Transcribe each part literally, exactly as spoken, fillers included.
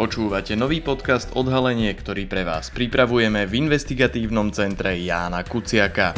Počúvate nový podcast Odhalenie, ktorý pre vás pripravujeme v investigatívnom centre Jána Kuciaka.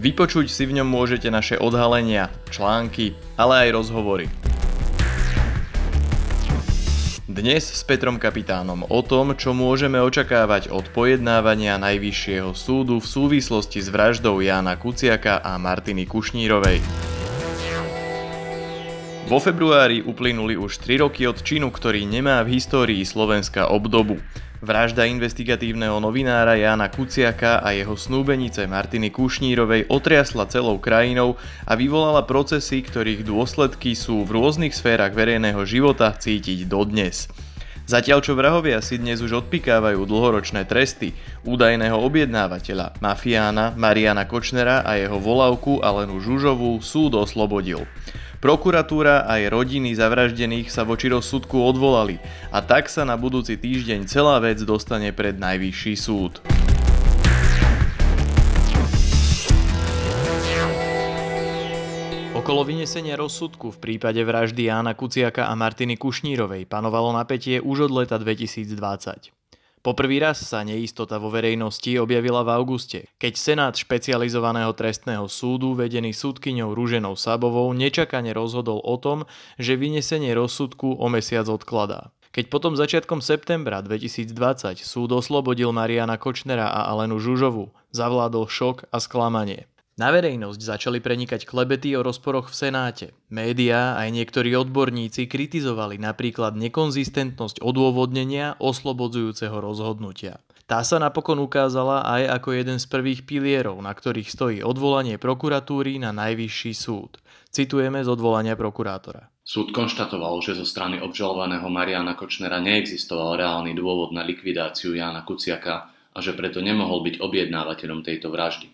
Vypočuť si v ňom môžete naše odhalenia, články, ale aj rozhovory. Dnes s Petrom Kapitánom o tom, čo môžeme očakávať od pojednávania Najvyššieho súdu v súvislosti s vraždou Jána Kuciaka a Martiny Kušnírovej. Vo februári uplynuli už tri roky od činu, ktorý nemá v histórii Slovenska obdobu. Vražda investigatívneho novinára Jána Kuciaka a jeho snúbenice Martiny Kušnírovej otriasla celou krajinou a vyvolala procesy, ktorých dôsledky sú v rôznych sférach verejného života cítiť dodnes. Zatiaľ čo vrahovia si dnes už odpikávajú dlhoročné tresty, údajného objednávateľa, mafiána Mariana Kočnera a jeho volavku Alenu Žužovú súd oslobodil. Prokuratúra aj rodiny zavraždených sa voči rozsudku odvolali a tak sa na budúci týždeň celá vec dostane pred Najvyšší súd. Okolo vynesenia rozsudku v prípade vraždy Jána Kuciaka a Martiny Kušnírovej panovalo napätie už od leta dvetisícdvadsať. Poprvý raz sa neistota vo verejnosti objavila v auguste, keď Senát špecializovaného trestného súdu vedený sudkyňou Ruženou Sabovou nečakane rozhodol o tom, že vynesenie rozsudku o mesiac odkladá. Keď potom začiatkom septembra dvetisícdvadsať súd oslobodil Mariana Kočnera a Alenu Žužovu, zavládol šok a sklamanie. Na verejnosť začali prenikať klebety o rozporoch v Senáte. Médiá aj niektorí odborníci kritizovali napríklad nekonzistentnosť odôvodnenia oslobodzujúceho rozhodnutia. Tá sa napokon ukázala aj ako jeden z prvých pilierov, na ktorých stojí odvolanie prokuratúry na Najvyšší súd. Citujeme z odvolania prokurátora. Súd konštatoval, že zo strany obžalovaného Mariana Kočnera neexistoval reálny dôvod na likvidáciu Jána Kuciaka a že preto nemohol byť objednávateľom tejto vraždy.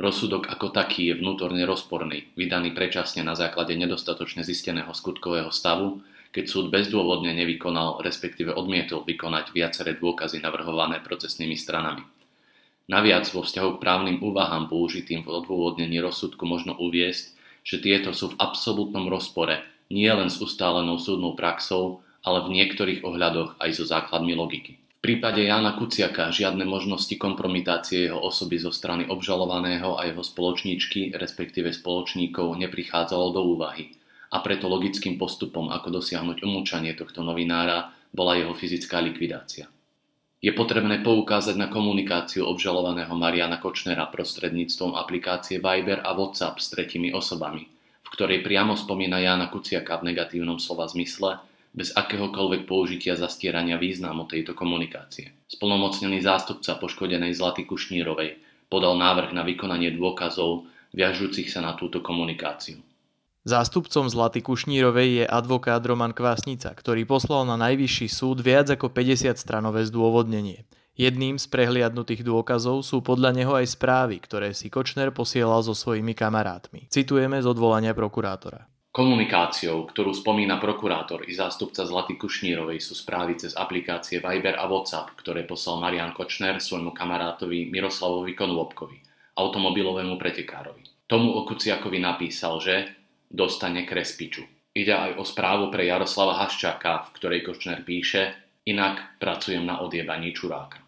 Rozsudok ako taký je vnútorne rozporný, vydaný predčasne na základe nedostatočne zisteného skutkového stavu, keď súd bezdôvodne nevykonal, respektíve odmietol vykonať viaceré dôkazy navrhované procesnými stranami. Naviac vo vzťahu k právnym úvahám použitým v odôvodnení rozsudku možno uviesť, že tieto sú v absolútnom rozpore nie len s ustálenou súdnou praxou, ale v niektorých ohľadoch aj so základmi logiky. V prípade Jána Kuciaka žiadne možnosti kompromitácie jeho osoby zo strany obžalovaného a jeho spoločníčky, respektíve spoločníkov, neprichádzalo do úvahy a preto logickým postupom, ako dosiahnuť umlčanie tohto novinára, bola jeho fyzická likvidácia. Je potrebné poukázať na komunikáciu obžalovaného Mariana Kočnera prostredníctvom aplikácie Viber a WhatsApp s tretimi osobami, v ktorej priamo spomína Jána Kuciaka v negatívnom slova zmysle, bez akéhokoľvek použitia zastierania významu tejto komunikácie. Splnomocnený zástupca poškodenej Zlaty Kušnírovej podal návrh na vykonanie dôkazov viažúcich sa na túto komunikáciu. Zástupcom Zlaty Kušnírovej je advokát Roman Kvásnica, ktorý poslal na Najvyšší súd viac ako päťdesiatstranové zdôvodnenie. Jedným z prehliadnutých dôkazov sú podľa neho aj správy, ktoré si Kočner posielal so svojimi kamarátmi. Citujeme z odvolania prokurátora. Komunikáciou, ktorú spomína prokurátor i zástupca Zlaty Kušnírovej, sú správy cez aplikácie Viber a WhatsApp, ktoré poslal Marián Kočner svojmu kamarátovi Miroslavovi Konôbkovi, automobilovému pretekárovi. Tomu o Kuciakovi napísal, že dostane krespiču. Ide aj o správu pre Jaroslava Haščáka, v ktorej Kočner píše: inak pracujem na odjebaní čuráka.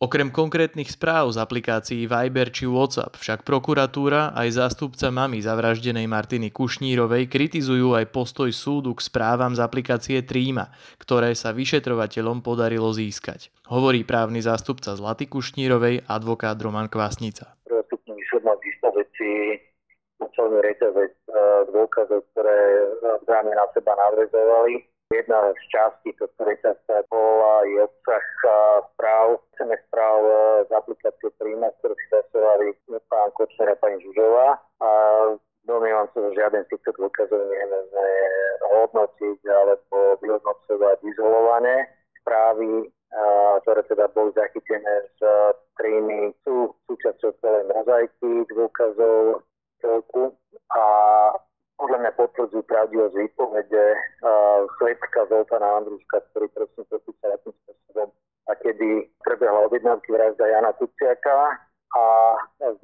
Okrem konkrétnych správ z aplikácií Viber či WhatsApp však prokuratúra aj zástupca mami zavraždenej Martiny Kušnírovej kritizujú aj postoj súdu k správam z aplikácie Tríma, ktoré sa vyšetrovateľom podarilo získať. Hovorí právny zástupca Zlaty Kušnírovej advokát Roman Kvásnica. Prvostupný súdna výsledci celý reťazec dôkazov, ktoré vzájomne na seba nadväzovali. Jedna z častí tohto reťazca bola je obsah správ, es em es správ z aplikácie Tríma, ktorú si zasúvali pán Kočner a pani Žužová. A domnievam sa, že žiaden z týchto dôkazov nemožné hodnotiť alebo vyhodnocovať izolovane. Správy, ktoré teda boli zachytené z Trímy, sú súčasťou celej mozaiky dôkazov celku a podľa mňa potvrdzujú pravdivosť výpovede svedka Zoltána Andruška, ktorý presne popísal akým spôsobom, a kedy prebehla objednávky vražda Jána Kuciaka, a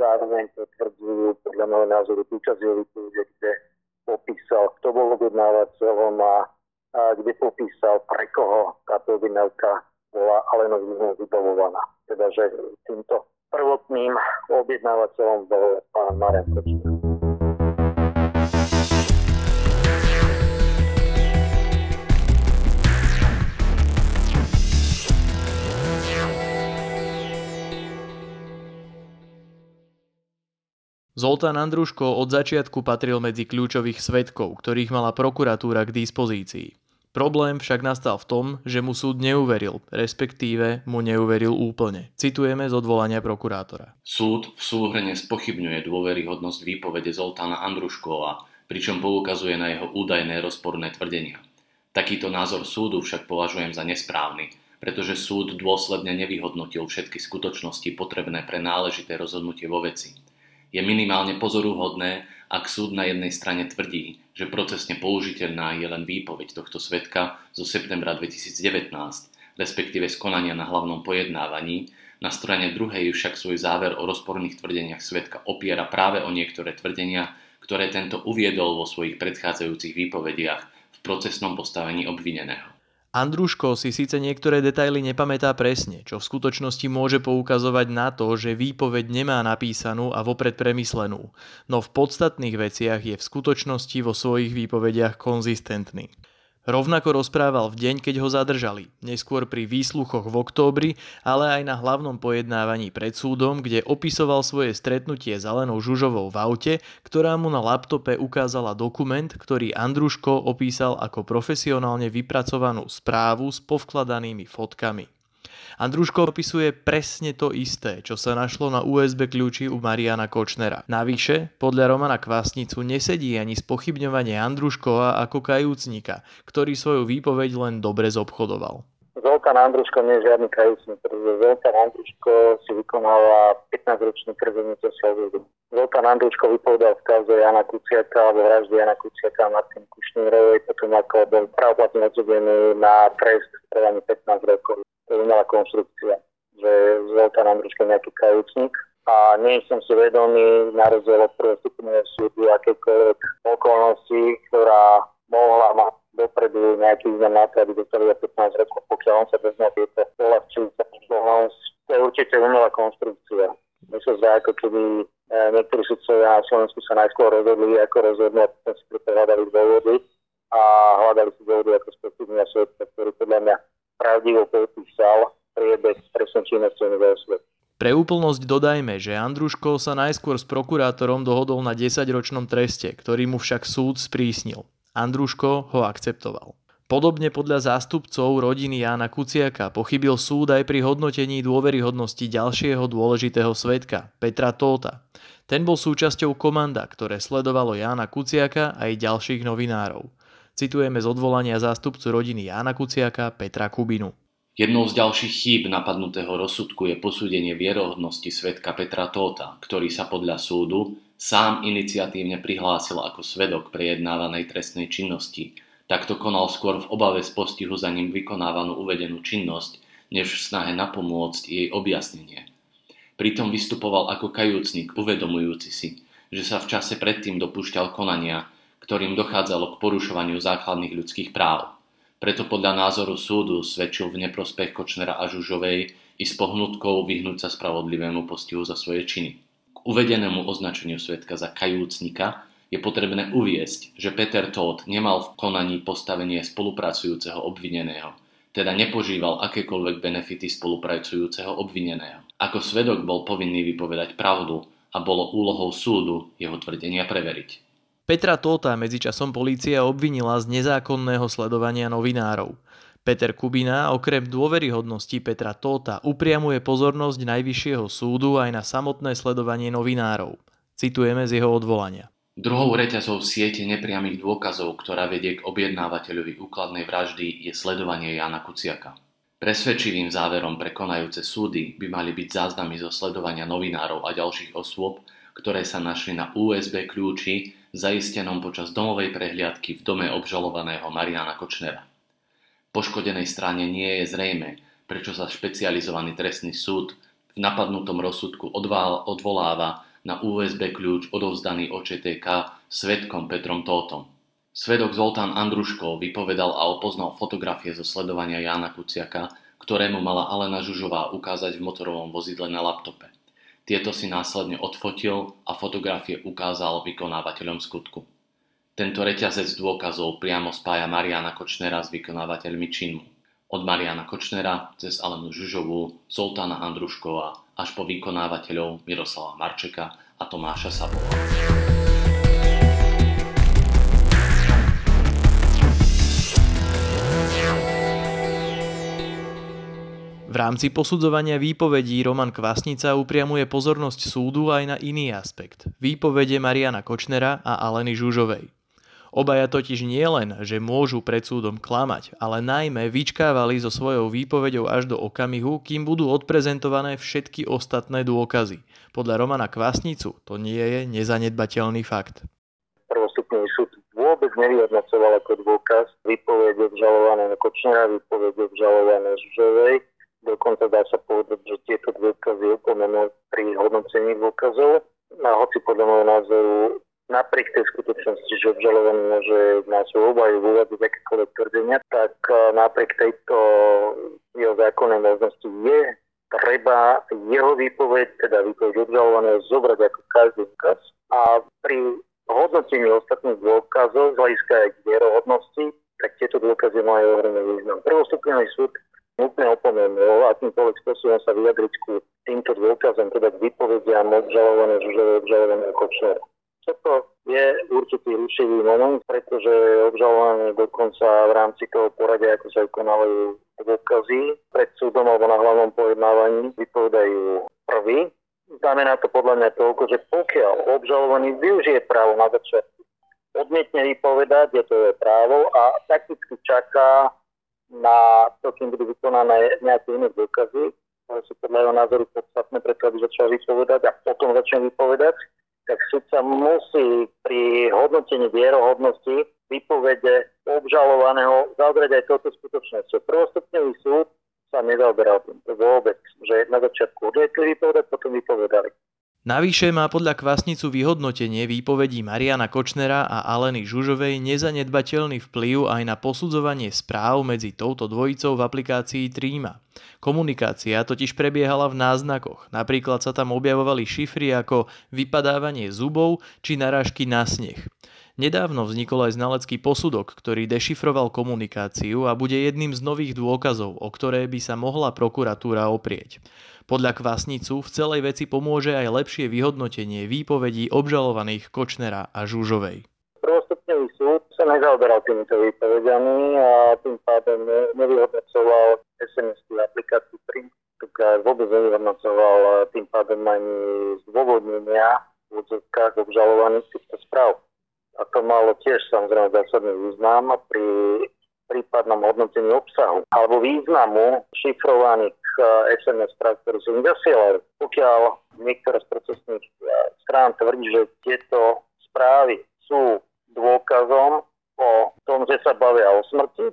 zároveň potvrdzujú podľa môjho názoru túčasť výpovede, kde popis popísal, kto bol objednávateľom a, a kde popísal, pre koho táto objednávka bola Alenovi vybavovaná. Teda, že týmto prvotným objednávateľom bol pán Marián Kočner. Zoltán Andruško od začiatku patril medzi kľúčových svedkov, ktorých mala prokuratúra k dispozícii. Problém však nastal v tom, že mu súd neuveril, respektíve mu neuveril úplne. Citujeme z odvolania prokurátora. Súd v súhrne spochybňuje dôveryhodnosť výpovede Zoltána Andruškova, pričom poukazuje na jeho údajné rozporné tvrdenia. Takýto názor súdu však považujem za nesprávny, pretože súd dôsledne nevyhodnotil všetky skutočnosti potrebné pre náležité rozhodnutie vo veci. Je minimálne pozoruhodné, ak súd na jednej strane tvrdí, že procesne použiteľná je len výpoveď tohto svedka zo septembra dvetisícdevätnásť, respektíve z konania na hlavnom pojednávaní, na strane druhej však svoj záver o rozporných tvrdeniach svedka opiera práve o niektoré tvrdenia, ktoré tento uviedol vo svojich predchádzajúcich výpovediach v procesnom postavení obvineného. Andruško si síce niektoré detaily nepamätá presne, čo v skutočnosti môže poukazovať na to, že výpoveď nemá napísanú a vopred premyslenú, no v podstatných veciach je v skutočnosti vo svojich výpovediach konzistentný. Rovnako rozprával v deň, keď ho zadržali, neskôr pri výsluchoch v októbri, ale aj na hlavnom pojednávaní pred súdom, kde opisoval svoje stretnutie s Alenou Žužovou v aute, ktorá mu na laptope ukázala dokument, ktorý Andruško opísal ako profesionálne vypracovanú správu s povkladanými fotkami. Andruško opisuje presne to isté, čo sa našlo na ú es bé kľúči u Mariána Kočnera. Navyše, podľa Romana Kvasnicu nesedí ani spochybňovanie Andruškova ako kajúcnika, ktorý svoju výpoveď len dobre zobchodoval. Zoltán Andruško nie je žiadny kajúcnik, pretože Zoltán Andruško si vykonáva pätnásťročný krzenie zo slobody. Zoltán Andruško vypovedal v kauze Jana Kuciaka alebo vražde Jana Kuciaka a Martiny Kušnírovej, potom ako bol právoplatne odsudený na trest strelanie pätnásť rokov. To je umelá konštrukcia, že Zoltán Andruško je nejaký kajúcnik a nie som si vedomý na rozdiel od prvostupného súdu akékoľvek okolnosti, ktorá mohla mať dopredu nejaký význam na to, aby dostali za pätnásť rokov, pokiaľ on sa vezme tieto uľahčujúca okolnosť. To je určite umelá konštrukcia. Myslím, že ako keby niektorí sudcovia na Slovensku sa najskôr rozhodli, ako rozhodnú, a potom si preto hľadali dôvody a hľadali si dôvody ako spôsobný a svedca, ktorý podľa mňa pravdivo popísal priebeh trestnej činnosti Univerzity svet. Pre úplnosť dodajme, že Andruško sa najskôr s prokurátorom dohodol na desaťročnom treste, ktorý mu však súd sprísnil. Andruško ho akceptoval. Podobne podľa zástupcov rodiny Jána Kuciaka pochybil súd aj pri hodnotení dôveryhodnosti ďalšieho dôležitého svedka, Petra Tóta. Ten bol súčasťou komanda, ktoré sledovalo Jána Kuciaka aj ďalších novinárov. Citujeme z odvolania zástupcu rodiny Jána Kuciaka Petra Kubinu. Jednou z ďalších chýb napadnutého rozsudku je posúdenie vierohodnosti svedka Petra Tóta, ktorý sa podľa súdu sám iniciatívne prihlásil ako svedok prejednávanej trestnej činnosti. Takto konal skôr v obave z postihu za ním vykonávanú uvedenú činnosť, než v snahe napomôcť jej objasnenie. Pritom vystupoval ako kajúcnik, uvedomujúci si, že sa v čase predtým dopúšťal konania, ktorým dochádzalo k porušovaniu základných ľudských práv. Preto podľa názoru súdu svedčil v neprospech Kočnera a Žužovej i s pohnutkou vyhnúť sa spravodlivému postihu za svoje činy. K uvedenému označeniu svedka za kajúcnika je potrebné uviesť, že Peter Tóth nemal v konaní postavenie spolupracujúceho obvineného, teda nepožíval akékoľvek benefity spolupracujúceho obvineného. Ako svedok bol povinný vypovedať pravdu a bolo úlohou súdu jeho tvrdenia preveriť. Petra Tóta medzičasom polícia obvinila z nezákonného sledovania novinárov. Peter Kubina okrem dôveryhodnosti Petra Tóta upriamuje pozornosť Najvyššieho súdu aj na samotné sledovanie novinárov. Citujeme z jeho odvolania. Druhou reťazou siete nepriamých dôkazov, ktorá vedie k objednávateľovi úkladnej vraždy, je sledovanie Jána Kuciaka. Presvedčivým záverom pre konajúce súdy by mali byť záznamy zo sledovania novinárov a ďalších osôb, ktoré sa našli na ú es bé kľúči zaistenom počas domovej prehliadky v dome obžalovaného Mariána Kočnera. Poškodenej strane nie je zrejme, prečo sa špecializovaný trestný súd v napadnutom rozsudku odvál, odvoláva na ú es bé kľúč odovzdaný očetk svedkom Petrom Tótom. Svedok Zoltán Andruško vypovedal a opoznal fotografie zo sledovania Jána Kuciaka, ktorému mala Alena Žužová ukázať v motorovom vozidle na laptope. Tieto si následne odfotil a fotografie ukázal vykonávateľom skutku. Tento reťazec dôkazov priamo spája Mariána Kočnera s vykonávateľmi činu. Od Mariána Kočnera cez Alenu Žužovú, Zoltána Andruškova až po vykonávateľov Miroslava Marčeka a Tomáša Sabova. V rámci posudzovania výpovedí Roman Kvasnica upriamuje pozornosť súdu aj na iný aspekt – výpovede Mariána Kočnera a Aleny Žužovej. Obaja totiž nie len, že môžu pred súdom klamať, ale najmä vyčkávali so svojou výpovedou až do okamihu, kým budú odprezentované všetky ostatné dôkazy. Podľa Romana Kvasnicu to nie je nezanedbateľný fakt. Prvostupný súd vôbec nevyhodnocoval ako dôkaz výpovede obžalovaného Kočnera, výpovede obžalovaného Žužovej. Dokonca dá sa povedať, že tieto dôkazy opomenú pri hodnocení dôkazov. A hoci podľa môjho názoru, napriek tej skutočnosti, že obžalovaný môže nás obajú uvádzať akékoľvek tvrdenia, tak napriek tejto jeho zákonnej možnosti je treba jeho výpoveď, teda výpoveď obžalovaného, zobrať ako každý dôkaz. A pri hodnotení ostatných dôkazov, z hľadiska aj vierohodnosti, tak tieto dôkazy majú ohromný význam. Prvostupňový súd úplne opomenul, akýmkoľvek spôsobom sa vyjadriť ku týmto dôkazom, teda k výpovediam obžalované Žužovej, obžalované Kočnera. Toto je určitý rušivý moment, pretože obžalované dokonca v rámci toho poradia, ako sa vykonávajú dôkazy pred súdom alebo na hlavnom pojednávaní, vypovedajú prvý. Znamená to podľa mňa toľko, že pokiaľ obžalovaný využije právo na začiatku, odmietne vypovedať, je to je právo a takticky čaká na to, kým budú vykonané nejaké iné dôkazy, ktoré sú podľa jeho názoru podstatné, preto aby začal vypovedať a potom začne vypovedať, tak sudca musí pri hodnotení vierohodnosti výpovede obžalovaného zaoberať aj touto skutočnosťou. Prvostupňový súd sa nezaoberal tým vôbec, že na začiatku odmietli vypovedať, potom vypovedali. Navyše má podľa Kvasnicu vyhodnotenie výpovedí Mariána Kočnera a Aleny Žužovej nezanedbateľný vplyv aj na posudzovanie správ medzi touto dvojicou v aplikácii Tríma. Komunikácia totiž prebiehala v náznakoch, napríklad sa tam objavovali šifry ako vypadávanie zubov či narážky na sneh. Nedávno vznikol aj znalecký posudok, ktorý dešifroval komunikáciu a bude jedným z nových dôkazov, o ktoré by sa mohla prokuratúra oprieť. Podľa Kvasnicu v celej veci pomôže aj lepšie vyhodnotenie výpovedí obžalovaných Kočnera a Žužovej. Prvostupňový súd sa nezaoberal týmito výpovediami a tým pádom nevyhodnocoval es em es-tú aplikáciu Print, ktorá vôbec nevyhodnocoval tým pádom ani zdôvodnenia v odzivkách obžalovaných týchto správ. A to malo tiež samozrejme zásadný význam pri prípadnom hodnotení obsahu alebo významu šifrovaných es em es správ, ktoré sú zasielali. Pokiaľ niektorá z procesných strán tvrdí, že tieto správy sú dôkazom o tom, že sa bavia o smrti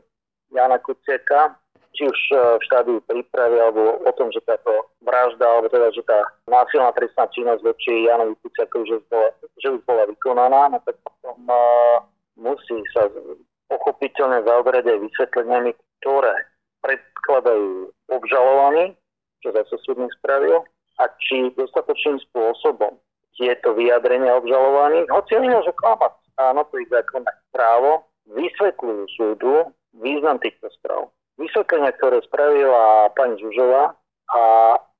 Jána Kuciaka, či už v štádiu prípravy, alebo o tom, že táto vražda, alebo teda, že tá násilná trestná činnosť voči Jánovi Kuciakovi, že, že už bola vykonaná, no tak potom uh, musí sa pochopiteľne zaoberať aj vysvetleniami, ktoré predkladajú obžalovaní, čo zase súdnik spravil, a či dostatočným spôsobom tieto vyjadrenia obžalovaní, hoci oni môžu klamať, áno, to ich zákonné právo, vysvetľujú súdu význam týchto správ. Vysvetlenia, ktoré spravila pani Žužová a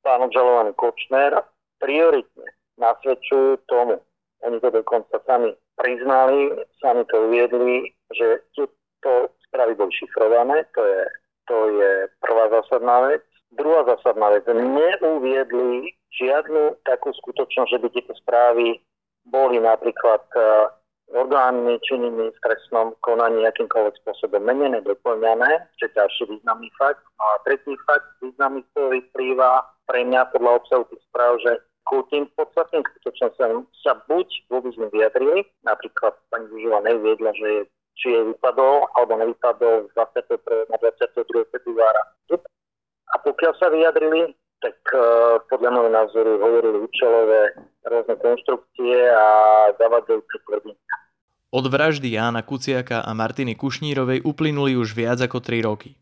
pán obžalovaný Kočner, prioritne nasvedčujú tomu. Oni to dokonca sami priznali, sami to uviedli, že tieto správy boli šifrované, to je, to je prvá zásadná vec. Druhá zásadná vec, neuviedli žiadnu takú skutočnosť, že by tieto správy boli napríklad orgánmi činnými v trestnom konaní akýmkoľvek spôsobom menené, doplňané, čo je ďalší významný fakt. A tretí fakt významný, ktorý vyplýva pre mňa podľa obsahu tých správ, že ku tým podstatným skutočnostiam sa buď vôbec nevyjadrili, napríklad pani Žužová neviedla, že je, či je vypadol alebo nevypadol dvadsiateho prvého na dvadsiateho druhého februára. A pokiaľ sa vyjadrili, tak uh, podľa môjho názoru hovorili účelové rôzne konštrukcie a zavadzujúce tvrdenia. Od vraždy Jána Kuciaka a Martiny Kušnírovej uplynuli už viac ako tri roky.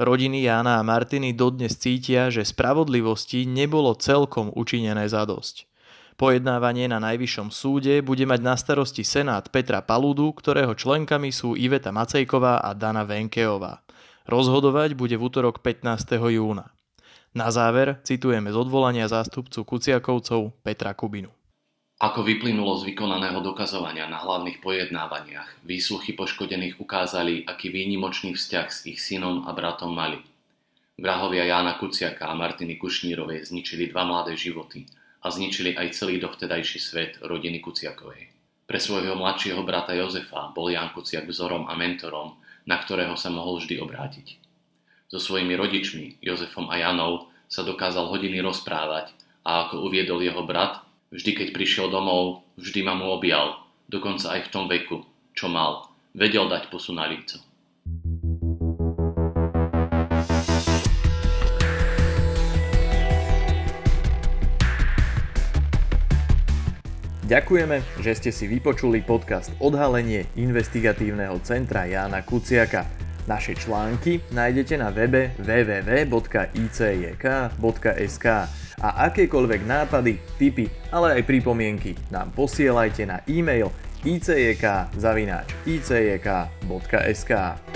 Rodiny Jána a Martiny dodnes cítia, že spravodlivosti nebolo celkom učinené zadosť. Pojednávanie na najvyššom súde bude mať na starosti senát Petra Paludu, ktorého členkami sú Iveta Macejková a Dana Venkeová. Rozhodovať bude v utorok pätnásteho júna. Na záver citujeme z odvolania zástupcu Kuciakovcov Petra Kubinu. Ako vyplynulo z vykonaného dokazovania na hlavných pojednávaniach, výsluchy poškodených ukázali, aký výnimočný vzťah s ich synom a bratom mali. Vrahovia Jána Kuciaka a Martiny Kušnírovej zničili dva mladé životy a zničili aj celý dovtedajší svet rodiny Kuciakovej. Pre svojho mladšieho brata Jozefa bol Ján Kuciak vzorom a mentorom, na ktorého sa mohol vždy obrátiť. So svojimi rodičmi, Jozefom a Janou, sa dokázal hodiny rozprávať a ako uviedol jeho brat, vždy, keď prišiel domov, vždy ma mu objal, dokonca aj v tom veku, čo mal. Vedel dať pusu na líco. Ďakujeme, že ste si vypočuli podcast Odhalenie investigatívneho centra Jána Kuciaka. Naše články nájdete na webe w w w bodka i c j k bodka s k. A akékoľvek nápady, tipy, ale aj pripomienky nám posielajte na e-mail i c j k zavináč i c j k bodka s k.